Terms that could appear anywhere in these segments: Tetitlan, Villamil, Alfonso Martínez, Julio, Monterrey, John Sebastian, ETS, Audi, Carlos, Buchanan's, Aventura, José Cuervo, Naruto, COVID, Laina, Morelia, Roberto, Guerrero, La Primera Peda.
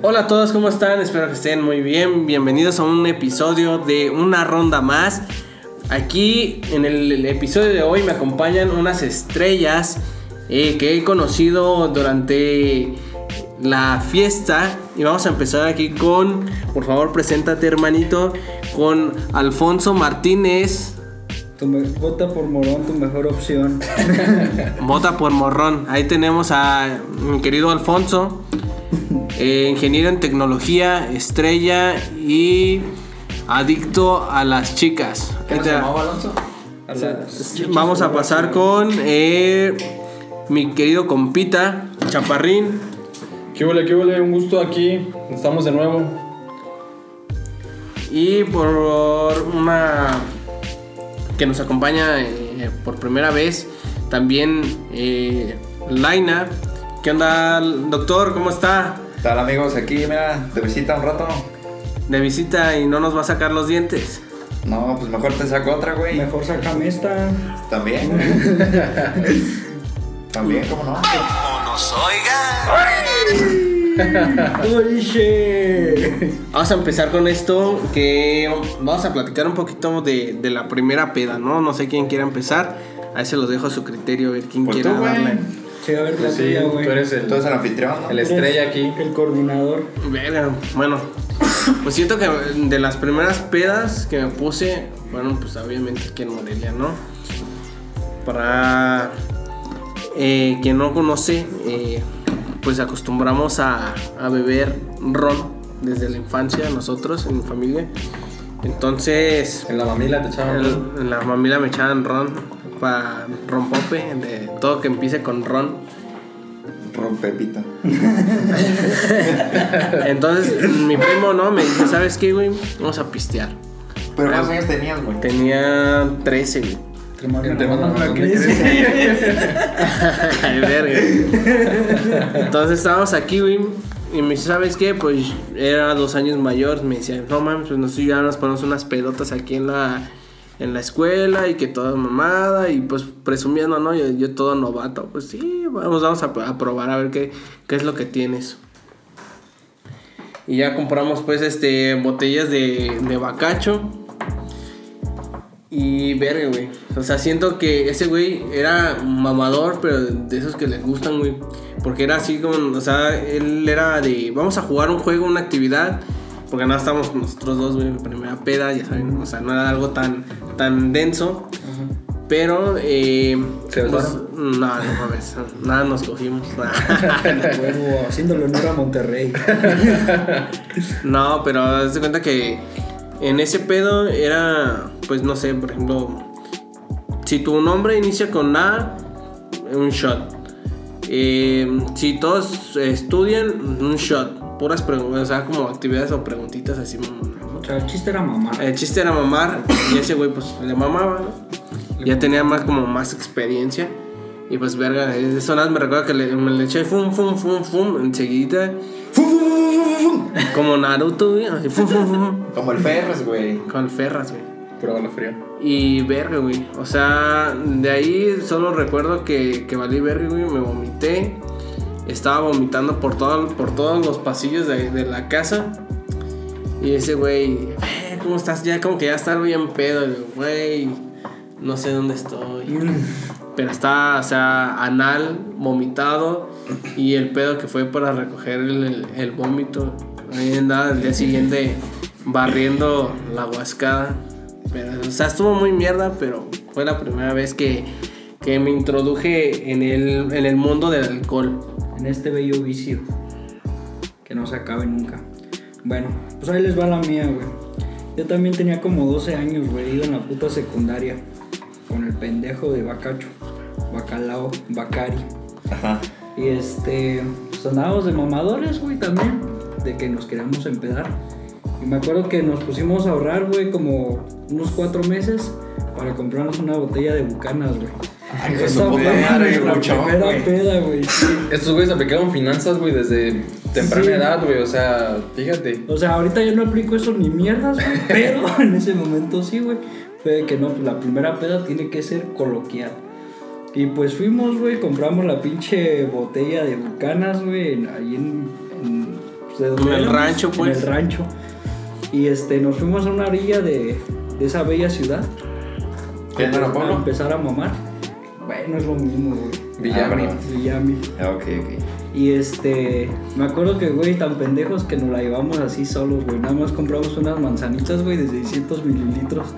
Hola a todos, ¿cómo están? Espero que estén muy bien. Bienvenidos a un episodio de Una Ronda Más. Aquí en el episodio de hoy me acompañan unas estrellas que he conocido durante la fiesta. Y vamos a empezar aquí con, por favor, preséntate, hermanito, con Alfonso Martínez. Vota por Morón, tu mejor opción. Vota por Morrón. Ahí tenemos a mi querido Alfonso, ingeniero en tecnología, estrella y adicto a las chicas. ¿Qué nos llamaba, Alonso? Vamos a pasar con mi querido compita, Chaparrín. Qué huele, un gusto aquí. Estamos de nuevo. Y por una que nos acompaña por primera vez también, Laina. ¿Qué onda, doctor? ¿Cómo está? ¿Qué tal, amigos? Aquí, mira, de visita un rato. De visita y no nos va a sacar los dientes. No, pues mejor te saco otra, güey. Mejor sácame esta. También. También, ¿cómo no? ¡Cómo nos oiga! ¡Oye! Vamos a empezar con esto, que vamos a platicar un poquito de la primera peda, ¿no? No sé quién quiera empezar. Ahí se los dejo a su criterio, a ver quién quiera darle. Güey. Sí, a ver, pues sí, tía, tú eres el anfitrión, ¿no? El estrella aquí. El coordinador. Bueno, pues siento que de las primeras pedas que me puse, bueno, pues obviamente aquí en Morelia, ¿no? Para quien no conoce, pues acostumbramos a beber ron desde la infancia, nosotros, en mi familia. Entonces... ¿En la mamila te echaban ron? En la mamila me echaban ron. Para rompope, de todo que empiece con ron. Rompepita. Entonces, mi primo, ¿no? Me dice, ¿sabes qué, güey? Vamos a pistear. ¿Pero cuántos años tenías, güey? Tenía 13, güey. Te mandamos la crisis. Ay, verga. Entonces, estábamos aquí, güey. Y me dice, ¿sabes qué? Pues era 2 años mayor. Me decía, no mames, pues nosotros ya nos ponemos unas pelotas aquí en la escuela y que toda mamada y pues presumiendo, ¿no? Yo todo novato, pues sí, vamos a probar a ver qué es lo que tienes. Y ya compramos pues botellas de bacacho y verga, güey. O sea, siento que ese güey era mamador, pero de esos que les gustan, güey. Porque era así como, o sea, él era de, vamos a jugar un juego, una actividad. Porque nada, estamos nosotros dos, güey, en primera peda, ya saben, o sea, no era algo tan denso. Uh-huh. Pero, nada nos cogimos. Haciéndole honor a Monterrey. No, pero haz de cuenta que en ese pedo era, pues no sé, por ejemplo, si tu nombre inicia con A, un shot. Si todos estudian, un shot. Puras preguntas, o sea, como actividades o preguntitas así, ¿no? O sea, el chiste era mamar. Y ese güey, pues, le mamaba, ¿no? Ya tenía más experiencia. Y pues, verga, eso nada, me recuerda que me le eché fum, enseguida. ¡Fum! Como Naruto, güey, así, fum. Como el Ferras, güey. Prueba lo frío. Y verga, güey, o sea, de ahí solo recuerdo que valí verga, güey, me vomité. Estaba vomitando por todos los pasillos de la casa. Y ese güey, ¿cómo estás? Ya como que ya está bien pedo, güey. No sé dónde estoy. Pero estaba, o sea, anal, vomitado. Y el pedo que fue para recoger el vómito. Ahí andaba el día siguiente barriendo la huascada. Pero, o sea, estuvo muy mierda, pero fue la primera vez que me introduje en el mundo del alcohol. En este bello vicio que no se acabe nunca. Bueno, pues ahí les va la mía, güey. Yo también tenía como 12 años, güey. Iba en la puta secundaria con el pendejo de Bacacho, Bacalao, Bacari. Ajá. Y pues andábamos de mamadores, güey, también. De que nos queríamos empedar. Y me acuerdo que nos pusimos a ahorrar, güey, como unos 4 meses para comprarnos una botella de Buchanan's, güey. Ay, que su puta madre, güey. Primera peda, güey. Estos güeyes aplicaron finanzas, güey, desde temprana edad, güey. O sea, fíjate. O sea, ahorita yo no aplico eso ni mierdas, güey. Pero en ese momento sí, güey. Fue que no, pues la primera peda tiene que ser coloquial. Y pues fuimos, güey, compramos la pinche botella de Buchanan's, güey. Ahí en de donde en el rancho, pues. En el rancho. Y nos fuimos a una orilla de esa bella ciudad. ¿Qué para Pablo? Empezar a mamar. Bueno, es lo mismo, güey. Villamil. Villamil. Ah, ok. Y me acuerdo que, güey, tan pendejos que nos la llevamos así solos, güey. Nada más compramos unas manzanitas, güey, de 600 mililitros.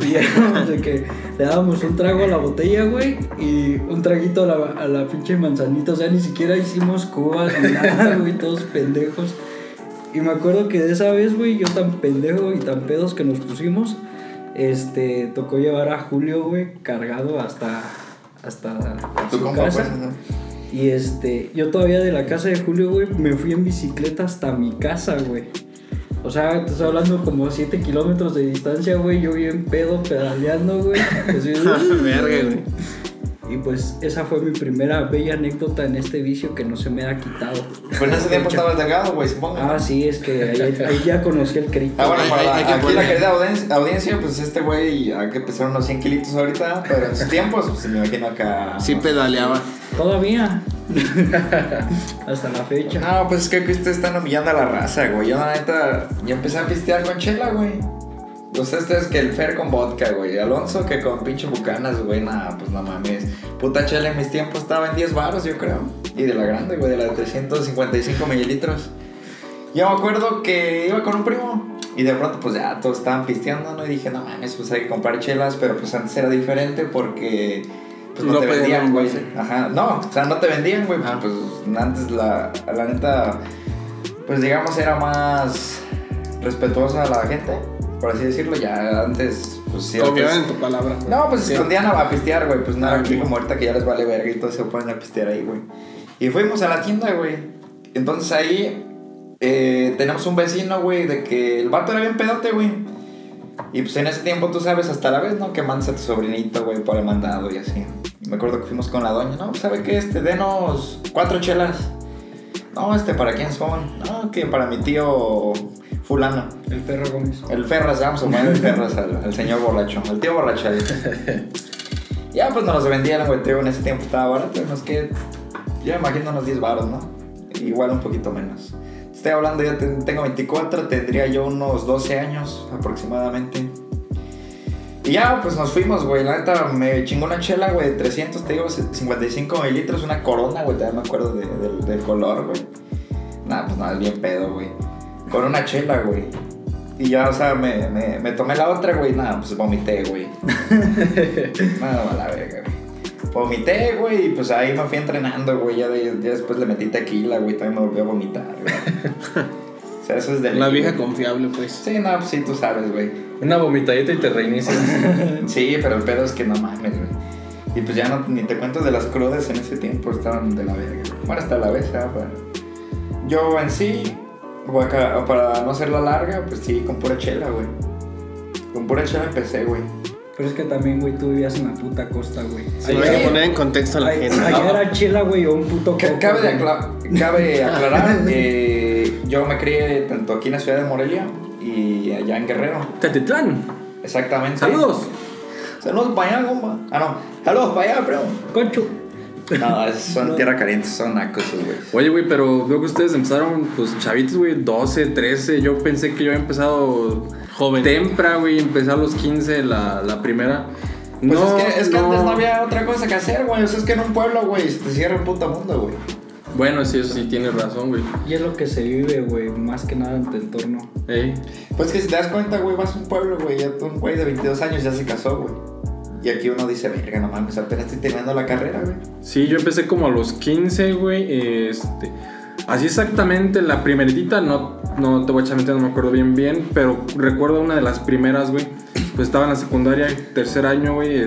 Y éramos de que le dábamos un trago a la botella, güey, y un traguito a la pinche manzanita. O sea, ni siquiera hicimos cubas ni nada, güey, todos pendejos. Y me acuerdo que de esa vez, güey, yo tan pendejo y tan pedos que nos pusimos, tocó llevar a Julio, güey, cargado hasta su casa. Pues, ¿no? Y yo todavía de la casa de Julio, güey, me fui en bicicleta hasta mi casa, güey. O sea, te estoy hablando como 7 kilómetros de distancia, güey. Yo bien pedo pedaleando, güey. Verga, güey. Y pues esa fue mi primera bella anécdota en este vicio que no se me ha quitado. Pues en ese tiempo estabas delgado, güey, supongo. Ah, sí, es que ahí ya conocí el crédito. Ah, bueno, para la querida audiencia, pues este güey, aunque pesaron unos 100 kilitos ahorita, pero en sus tiempos, pues me imagino acá. Sí, pedaleaba. Todavía. Hasta la fecha. No, pues es que aquí ustedes están humillando a la raza, güey. Yo, la neta, yo empecé a pistear con chela, güey. O sea, esto es que el Fer con vodka, güey. Alonso que con pinche Buchanan's, güey. Nada, pues no mames. Puta chela en mis tiempos estaba en 10 baros, yo creo. Y de la grande, güey, de la de 355 mililitros. Yo me acuerdo que iba con un primo. Y de pronto, pues ya todos estaban pisteando, ¿no? Y dije, no mames, pues hay que comprar chelas. Pero pues antes era diferente porque... pues no te vendían, güey. Ajá, no, o sea, no te vendían, güey. Pues antes la neta, pues digamos, era más respetuosa a la gente, por así decirlo. Ya antes, pues sí. Confiaban en tu palabra. No, pues escondían a pistear, güey. Pues nada, aquí como ahorita que ya les vale verga y todos se ponen a pistear ahí, güey. Y fuimos a la tienda, güey. Entonces ahí tenemos un vecino, güey, de que el vato era bien pedote, güey. Y pues en ese tiempo, tú sabes, hasta la vez, ¿no? Que mandas a tu sobrinito, güey, por el mandado y así. Me acuerdo que fuimos con la doña, ¿no? ¿Sabe qué? Denos 4 chelas. No, ¿para quién son? No, que para mi tío fulano. El Ferro Gómez. El Ferras, vamos a poner el Ferras al señor borracho. El tío borracho. Ya, pues nos los vendían, güey, tío. En ese tiempo estaba barato, no es que... yo me imagino unos 10 baros, ¿no? Igual un poquito menos. Estoy hablando, yo tengo 24, tendría yo unos 12 años aproximadamente. Y ya, pues nos fuimos, güey. La neta, me chingó una chela, güey, de 300, te digo, 55 mililitros, una Corona, güey, también me acuerdo del color, güey. Nada, pues nada, es bien pedo, güey. Con una chela, güey. Y ya, o sea, me tomé la otra, güey. Nada, pues vomité, güey. Nada, a la verga, güey. Vomité, güey, y pues ahí me fui entrenando, güey. Ya después le metí tequila, güey, también me volví a vomitar, güey. O sea, eso es de la vieja confiable, pues. Sí, no, pues sí, tú sabes, güey. Una vomitadita y te reinicias. Sí, pero el pedo es que no mames, güey. Y pues ya no, ni te cuento de las crudas en ese tiempo, estaban de la verga. Bueno, hasta la vez, ¿sabes? Yo en sí, para no hacerla larga, pues sí, con pura chela, güey. Con pura chela empecé, güey. Pero es que también, güey, tú vivías en la puta costa, güey. Sí, hay que poner en contexto a la gente. Allá era chela, güey, o un puto coco. Cabe aclarar que... yo me crié tanto aquí en la ciudad de Morelia y allá en Guerrero. Tetitlan. Exactamente. Saludos. Saludos para allá, compa. Ah, no. Saludos para allá, bro. Concho. No, son tierra caliente, son nacos, güey. Oye, güey, pero veo que ustedes empezaron, pues, chavitos, güey, 12, 13. Yo pensé que yo había empezado joven. Temprano, güey, empecé a los 15, la primera. Pues no, es que antes no había otra cosa que hacer, güey. O sea, es que en un pueblo, güey, se te cierra el puto mundo, güey. Bueno, sí, eso sí tienes razón, güey. Y es lo que se vive, güey, más que nada en tu entorno. ¿Eh? Pues que si te das cuenta, güey, vas a un pueblo, güey, ya tú, un güey de 22 años ya se casó, güey. Y aquí uno dice, verga, no mames, apenas estoy terminando la carrera, güey. Sí, yo empecé como a los 15, güey, así exactamente, la primeritita, no te voy a echar, no me acuerdo bien, pero recuerdo una de las primeras, güey, pues estaba en la secundaria, tercer año, güey,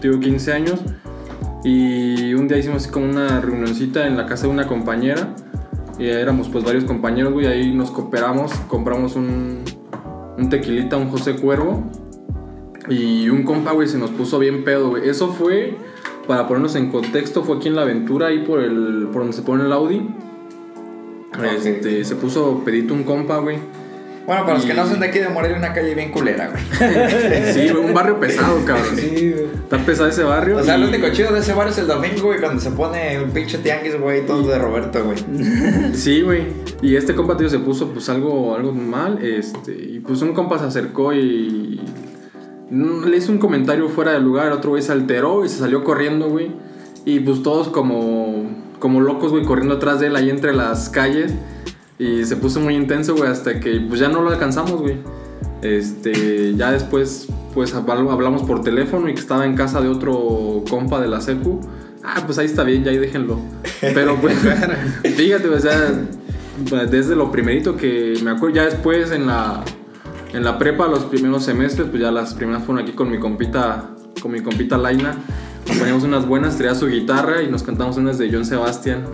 tengo 15 años. Y un día hicimos así como una reunioncita en la casa de una compañera. Y éramos pues varios compañeros, güey. Ahí nos cooperamos, compramos un tequilita, un José Cuervo. Y un compa, güey, se nos puso bien pedo, güey. Eso fue, para ponernos en contexto, fue aquí en la Aventura, ahí por donde se pone el Audi. Okay. Se puso pedito un compa, güey. Bueno, para los que no son de aquí de Morelia, una calle bien culera, güey. Sí, un barrio pesado, cabrón. Sí, güey. Está pesado ese barrio. O sea, lo único chido de ese barrio es el domingo, güey, cuando se pone un pinche tianguis, güey, todo de Roberto, güey. Sí, güey. Y este compa, tío, se puso, pues, algo mal, y pues un compa se acercó y le hizo un comentario fuera de lugar, otro güey se alteró y se salió corriendo, güey. Y pues todos como locos, güey, corriendo atrás de él ahí entre las calles. Y se puso muy intenso, güey, hasta que pues ya no lo alcanzamos, güey. Ya después, pues hablamos por teléfono y que estaba en casa de otro compa de la secu. Ah, pues ahí está bien, ya ahí déjenlo. Pero pues, fíjate, o sea, desde lo primerito que me acuerdo, ya después en la prepa, los primeros semestres, pues ya las primeras fueron aquí con mi compita Laina. Nos poníamos unas buenas, traía su guitarra y nos cantamos unas de John Sebastian.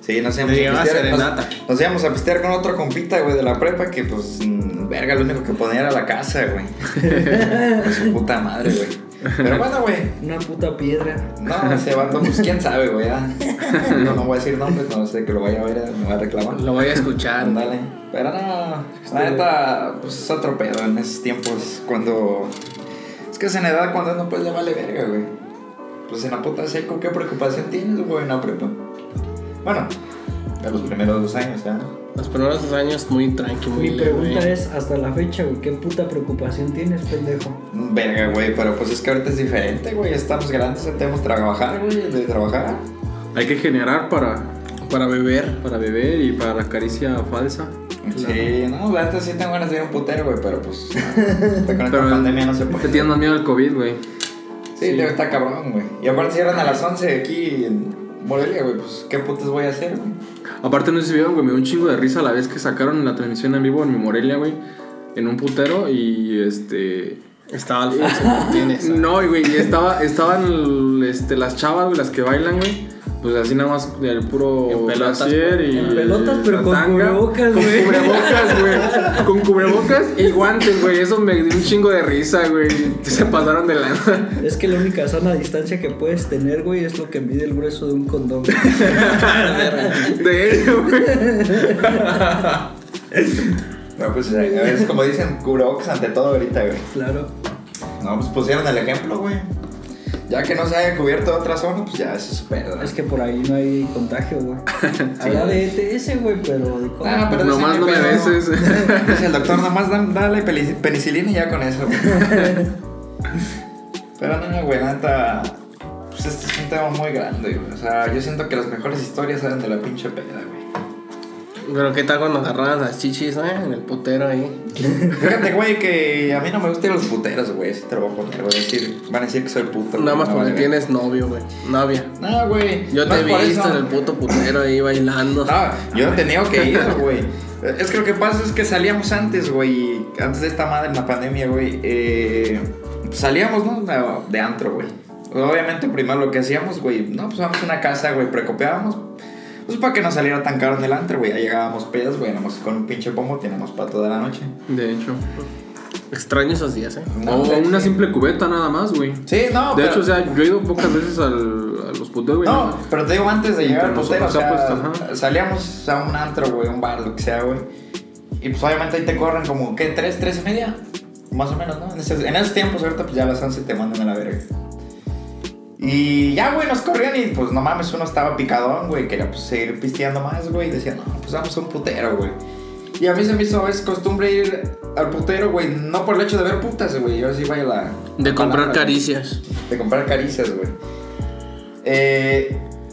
Sí, nos íbamos a pistear. Nos íbamos a pistear con otro compita, güey, de la prepa que, pues, verga, lo único que ponía era la casa, güey. Pues su puta madre, güey. Pero bueno, güey. Una puta piedra. No, ese vato, pues, quién sabe, güey. No voy a decir nombres, no sé que lo vaya a ver, me va a reclamar. Lo voy a escuchar. Dale. Pero no, la neta, pues, es otro pedo en esos tiempos cuando... Es que es en edad cuando no, pues, le vale verga, güey. Pues, en la puta seco, ¿qué preocupación tienes, güey, en la prepa? Bueno, de los primeros 2 años, ¿ya? Los primeros 2 años muy tranquilo. Mi pregunta es, hasta la fecha, güey, ¿qué puta preocupación tienes, pendejo? Verga, güey, pero pues es que ahorita es diferente, güey. Estamos grandes, tenemos que trabajar, güey, de trabajar. Hay que generar para beber y para la caricia falsa. Sí, no, antes sí tengo ganas de ir a un putero, güey, pero pues con esta pandemia no se puede. Te tienes más miedo al COVID, güey. Sí, debe estar cabrón, güey. Y aparte cierran a las 11 aquí en Morelia, güey, pues, ¿qué putas voy a hacer, güey? Aparte, no sé si vieron, güey, me dio un chingo de risa la vez que sacaron la transmisión en vivo en mi Morelia, güey, en un putero, y estaba Alfonso Martínez. No, güey, y estaban las chavas, güey, las que bailan, güey. Pues así nada más el puro brasier y en pelotas, pero con cubrebocas, güey. Con cubrebocas y guantes, güey. Eso me dio un chingo de risa, güey. Se pasaron de lanza. Es que la única sana distancia que puedes tener, güey, es lo que mide el grueso de un condón. De él, güey. No, pues a veces como dicen, cubrebocas ante todo ahorita, güey. Claro. No, pues pusieron el ejemplo, güey. Ya que no se haya cubierto otra zona, pues ya eso es pedo. Es que por ahí no hay contagio, güey. Habla de ETS, güey, pero... Ah, pero nomás no me beses. Pues el doctor nomás dale penicilina y ya con eso, güey. Pero no, güey, neta... Pues este es un tema muy grande, güey. O sea, yo siento que las mejores historias salen de la pinche peda, güey. Pero qué tal cuando agarraban las chichis, en el putero ahí. Fíjate, güey, que a mí no me gustan los puteros, güey. Si te lo voy a poner, van a decir que soy puto. Nada más porque tienes novio, güey. Novia. No, güey. Yo te he visto en el puto putero ahí bailando. No, yo tenía que ir, güey. Es que lo que pasa es que salíamos antes, güey. Antes de esta madre en la pandemia, güey. Salíamos, ¿no? De antro, güey. Obviamente, primero lo que hacíamos, güey. No, pues vamos a una casa, güey. Precopiábamos. Pues para que no saliera tan caro en el antro, güey. Ya llegábamos pedas, güey. Éramos con un pinche pomo, teníamos para toda la noche. De hecho, extraño esos días, o una simple cubeta nada más, güey. Sí, no, de hecho, o sea, yo he ido pocas veces a los puteros, güey. No, pero te digo, antes de llegar al putero, o sea, pues, salíamos a un antro, güey, un bar, lo que sea, güey. Y pues obviamente ahí te corren como, ¿qué? 3:30. Más o menos, ¿no? En esos tiempos, ahorita, pues ya a las 11 te mandan a la verga. Y ya, güey, nos corrían y pues no mames, uno estaba picadón, güey, quería pues seguir pisteando más, güey, y decía, no, pues vamos a un putero, güey. Y a mí se me hizo, es costumbre ir al putero, güey, no por el hecho de ver putas, güey, yo sí voy a la... De comprar caricias. De comprar caricias, güey.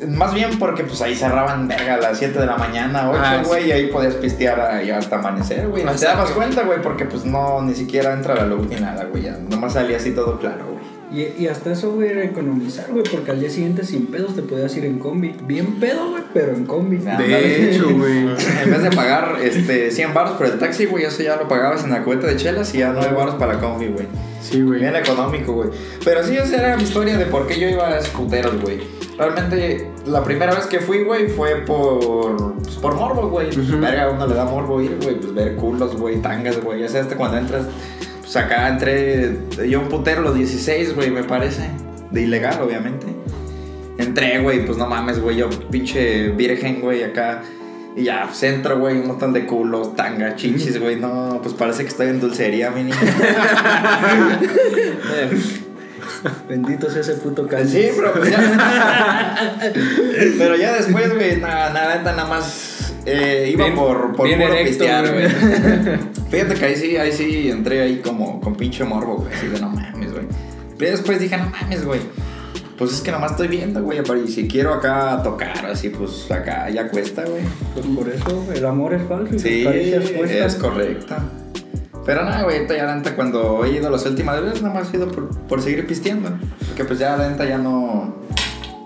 Más bien porque pues ahí cerraban, verga, a las 7 de la mañana, 8, güey, sí. Y ahí podías pistear hasta amanecer, güey. No te dabas cuenta, güey, porque pues no, ni siquiera entra la luz ni nada, güey, ya nomás salía así todo claro, güey. Y hasta eso, güey, era economizar, güey, porque al día siguiente sin pedos te podías ir en combi. Bien pedo, güey, pero en combi. De hecho, güey. En vez de pagar 100 baros por el taxi, güey, eso ya lo pagabas en la cubeta de chelas y ya 9 baros para la combi, güey. Sí, güey. Bien económico, güey. Pero sí, esa era mi historia de por qué yo iba a escuteros, güey. Realmente, la primera vez que fui, güey, fue por morbo, güey. Uh-huh. Verga, uno le da morbo ir, güey, pues ver culos, güey, tangas, güey. Ya sabes, cuando entras... Pues acá entré yo un putero los 16, güey, me parece. De ilegal, obviamente. Entré, güey, pues no mames, güey, yo pinche virgen, güey, acá. Y ya, pues entra, güey, un montón de culos, tanga, chichis, güey. No, pues parece que estoy en dulcería, mi niño. Bendito sea ese puto Carlos. Sí, pero pues ya. Pero ya después, güey, nada más iba bien, por puro pistear, güey. Fíjate que ahí sí entré ahí como con pinche morbo, güey. Así de no mames, güey. Pero después dije, no mames, güey. Pues es que nomás estoy viendo, güey, y si quiero acá tocar, así, pues acá ya cuesta, güey. Pues por eso el amor es falso. Sí, es correcta. Pero nada, güey, ya la neta cuando he ido las últimas veces, nada más he ido por seguir pisteando. Porque pues ya la neta ya no...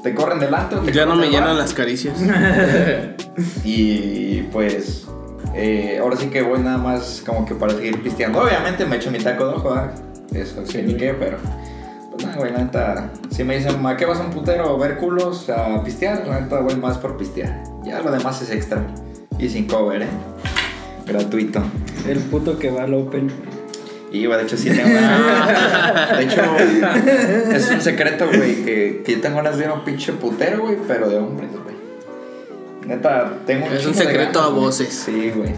Te corren delante. Ya no me llenan las caricias. Y pues... ahora sí que voy nada más como que para seguir pisteando. Obviamente me echo mi taco de ojo, eso sí, ni qué, pero... No, güey, la neta, si me dicen, ¿a qué vas a un putero? ¿A ver culos? ¿A pistear? La neta, güey, más por pistear. Ya lo demás es extra. Y sin cover, gratuito. El puto que va al open. Y, güey, de hecho sí tengo... De hecho, es un secreto, güey, que yo tengo ganas de ir a un pinche putero, güey, pero de hombres, güey. Neta, tengo un... Es un secreto ganas, a voces. Güey. Sí, güey.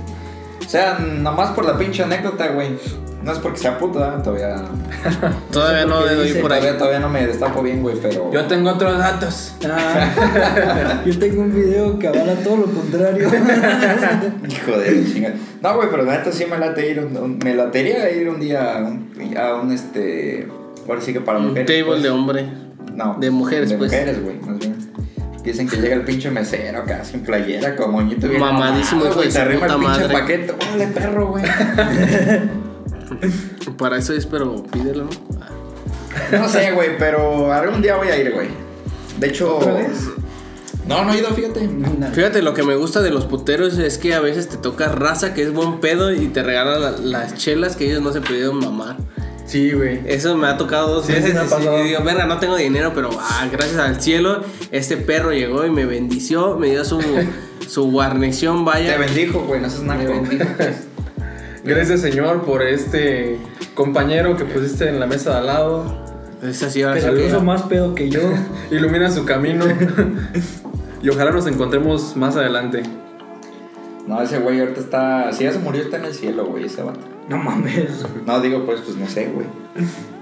O sea, nomás por la pinche anécdota, güey. No es porque sea puta, todavía... Todavía no le doy por ahí. Todavía no me destapo bien, güey, pero... Yo tengo otros datos. Yo tengo un video que avala todo lo contrario. Hijo de chingada. No, güey, pero la neta sí me late ir... me latería ir un día a un Ahora sí que para mujeres. Un table de hombre. No. De mujeres, pues. De mujeres, güey, más bien. Dicen que llega el pinche mesero acá, sin playera, con moñito bien... Mamadísimo, güey, se arrima el pinche paquete. ¡Órale, perro, güey! Para eso es, pero pídelo, ¿no? No sé, güey, pero algún día voy a ir, güey. De hecho... ¿Otra vez? No he ido, fíjate. Fíjate, lo que me gusta de los puteros es que a veces te toca raza que es buen pedo y te regalan las chelas que ellos no se pudieron mamar. Sí, güey. Eso me ha tocado dos veces. Y digo, verga, no tengo dinero, pero gracias al cielo, este perro llegó y me bendició, me dio su guarnición, vaya. Te bendijo, güey, no seas nada. Te bendijo, pues. Gracias, señor, por este compañero que pusiste en la mesa de al lado. Es así, ahora que hizo más pedo que yo. Ilumina su camino. Y ojalá nos encontremos más adelante. No, ese güey ahorita está... Si ya se murió, está en el cielo, güey, ese vato. No mames. No, digo, pues no sé, güey.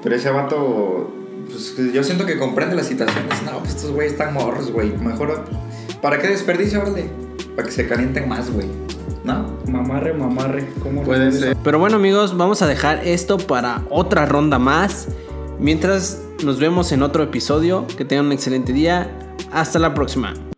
Pero ese vato... Pues yo siento que comprende las situaciones. No, pues estos güeyes están morros, güey. Mejor... ¿Para qué desperdicio, vale? Para que se calienten más, güey. ¿No? Mamarre, ¿cómo puede ser? Pero bueno, amigos, vamos a dejar esto para otra ronda más. Mientras, nos vemos en otro episodio. Que tengan un excelente día. Hasta la próxima.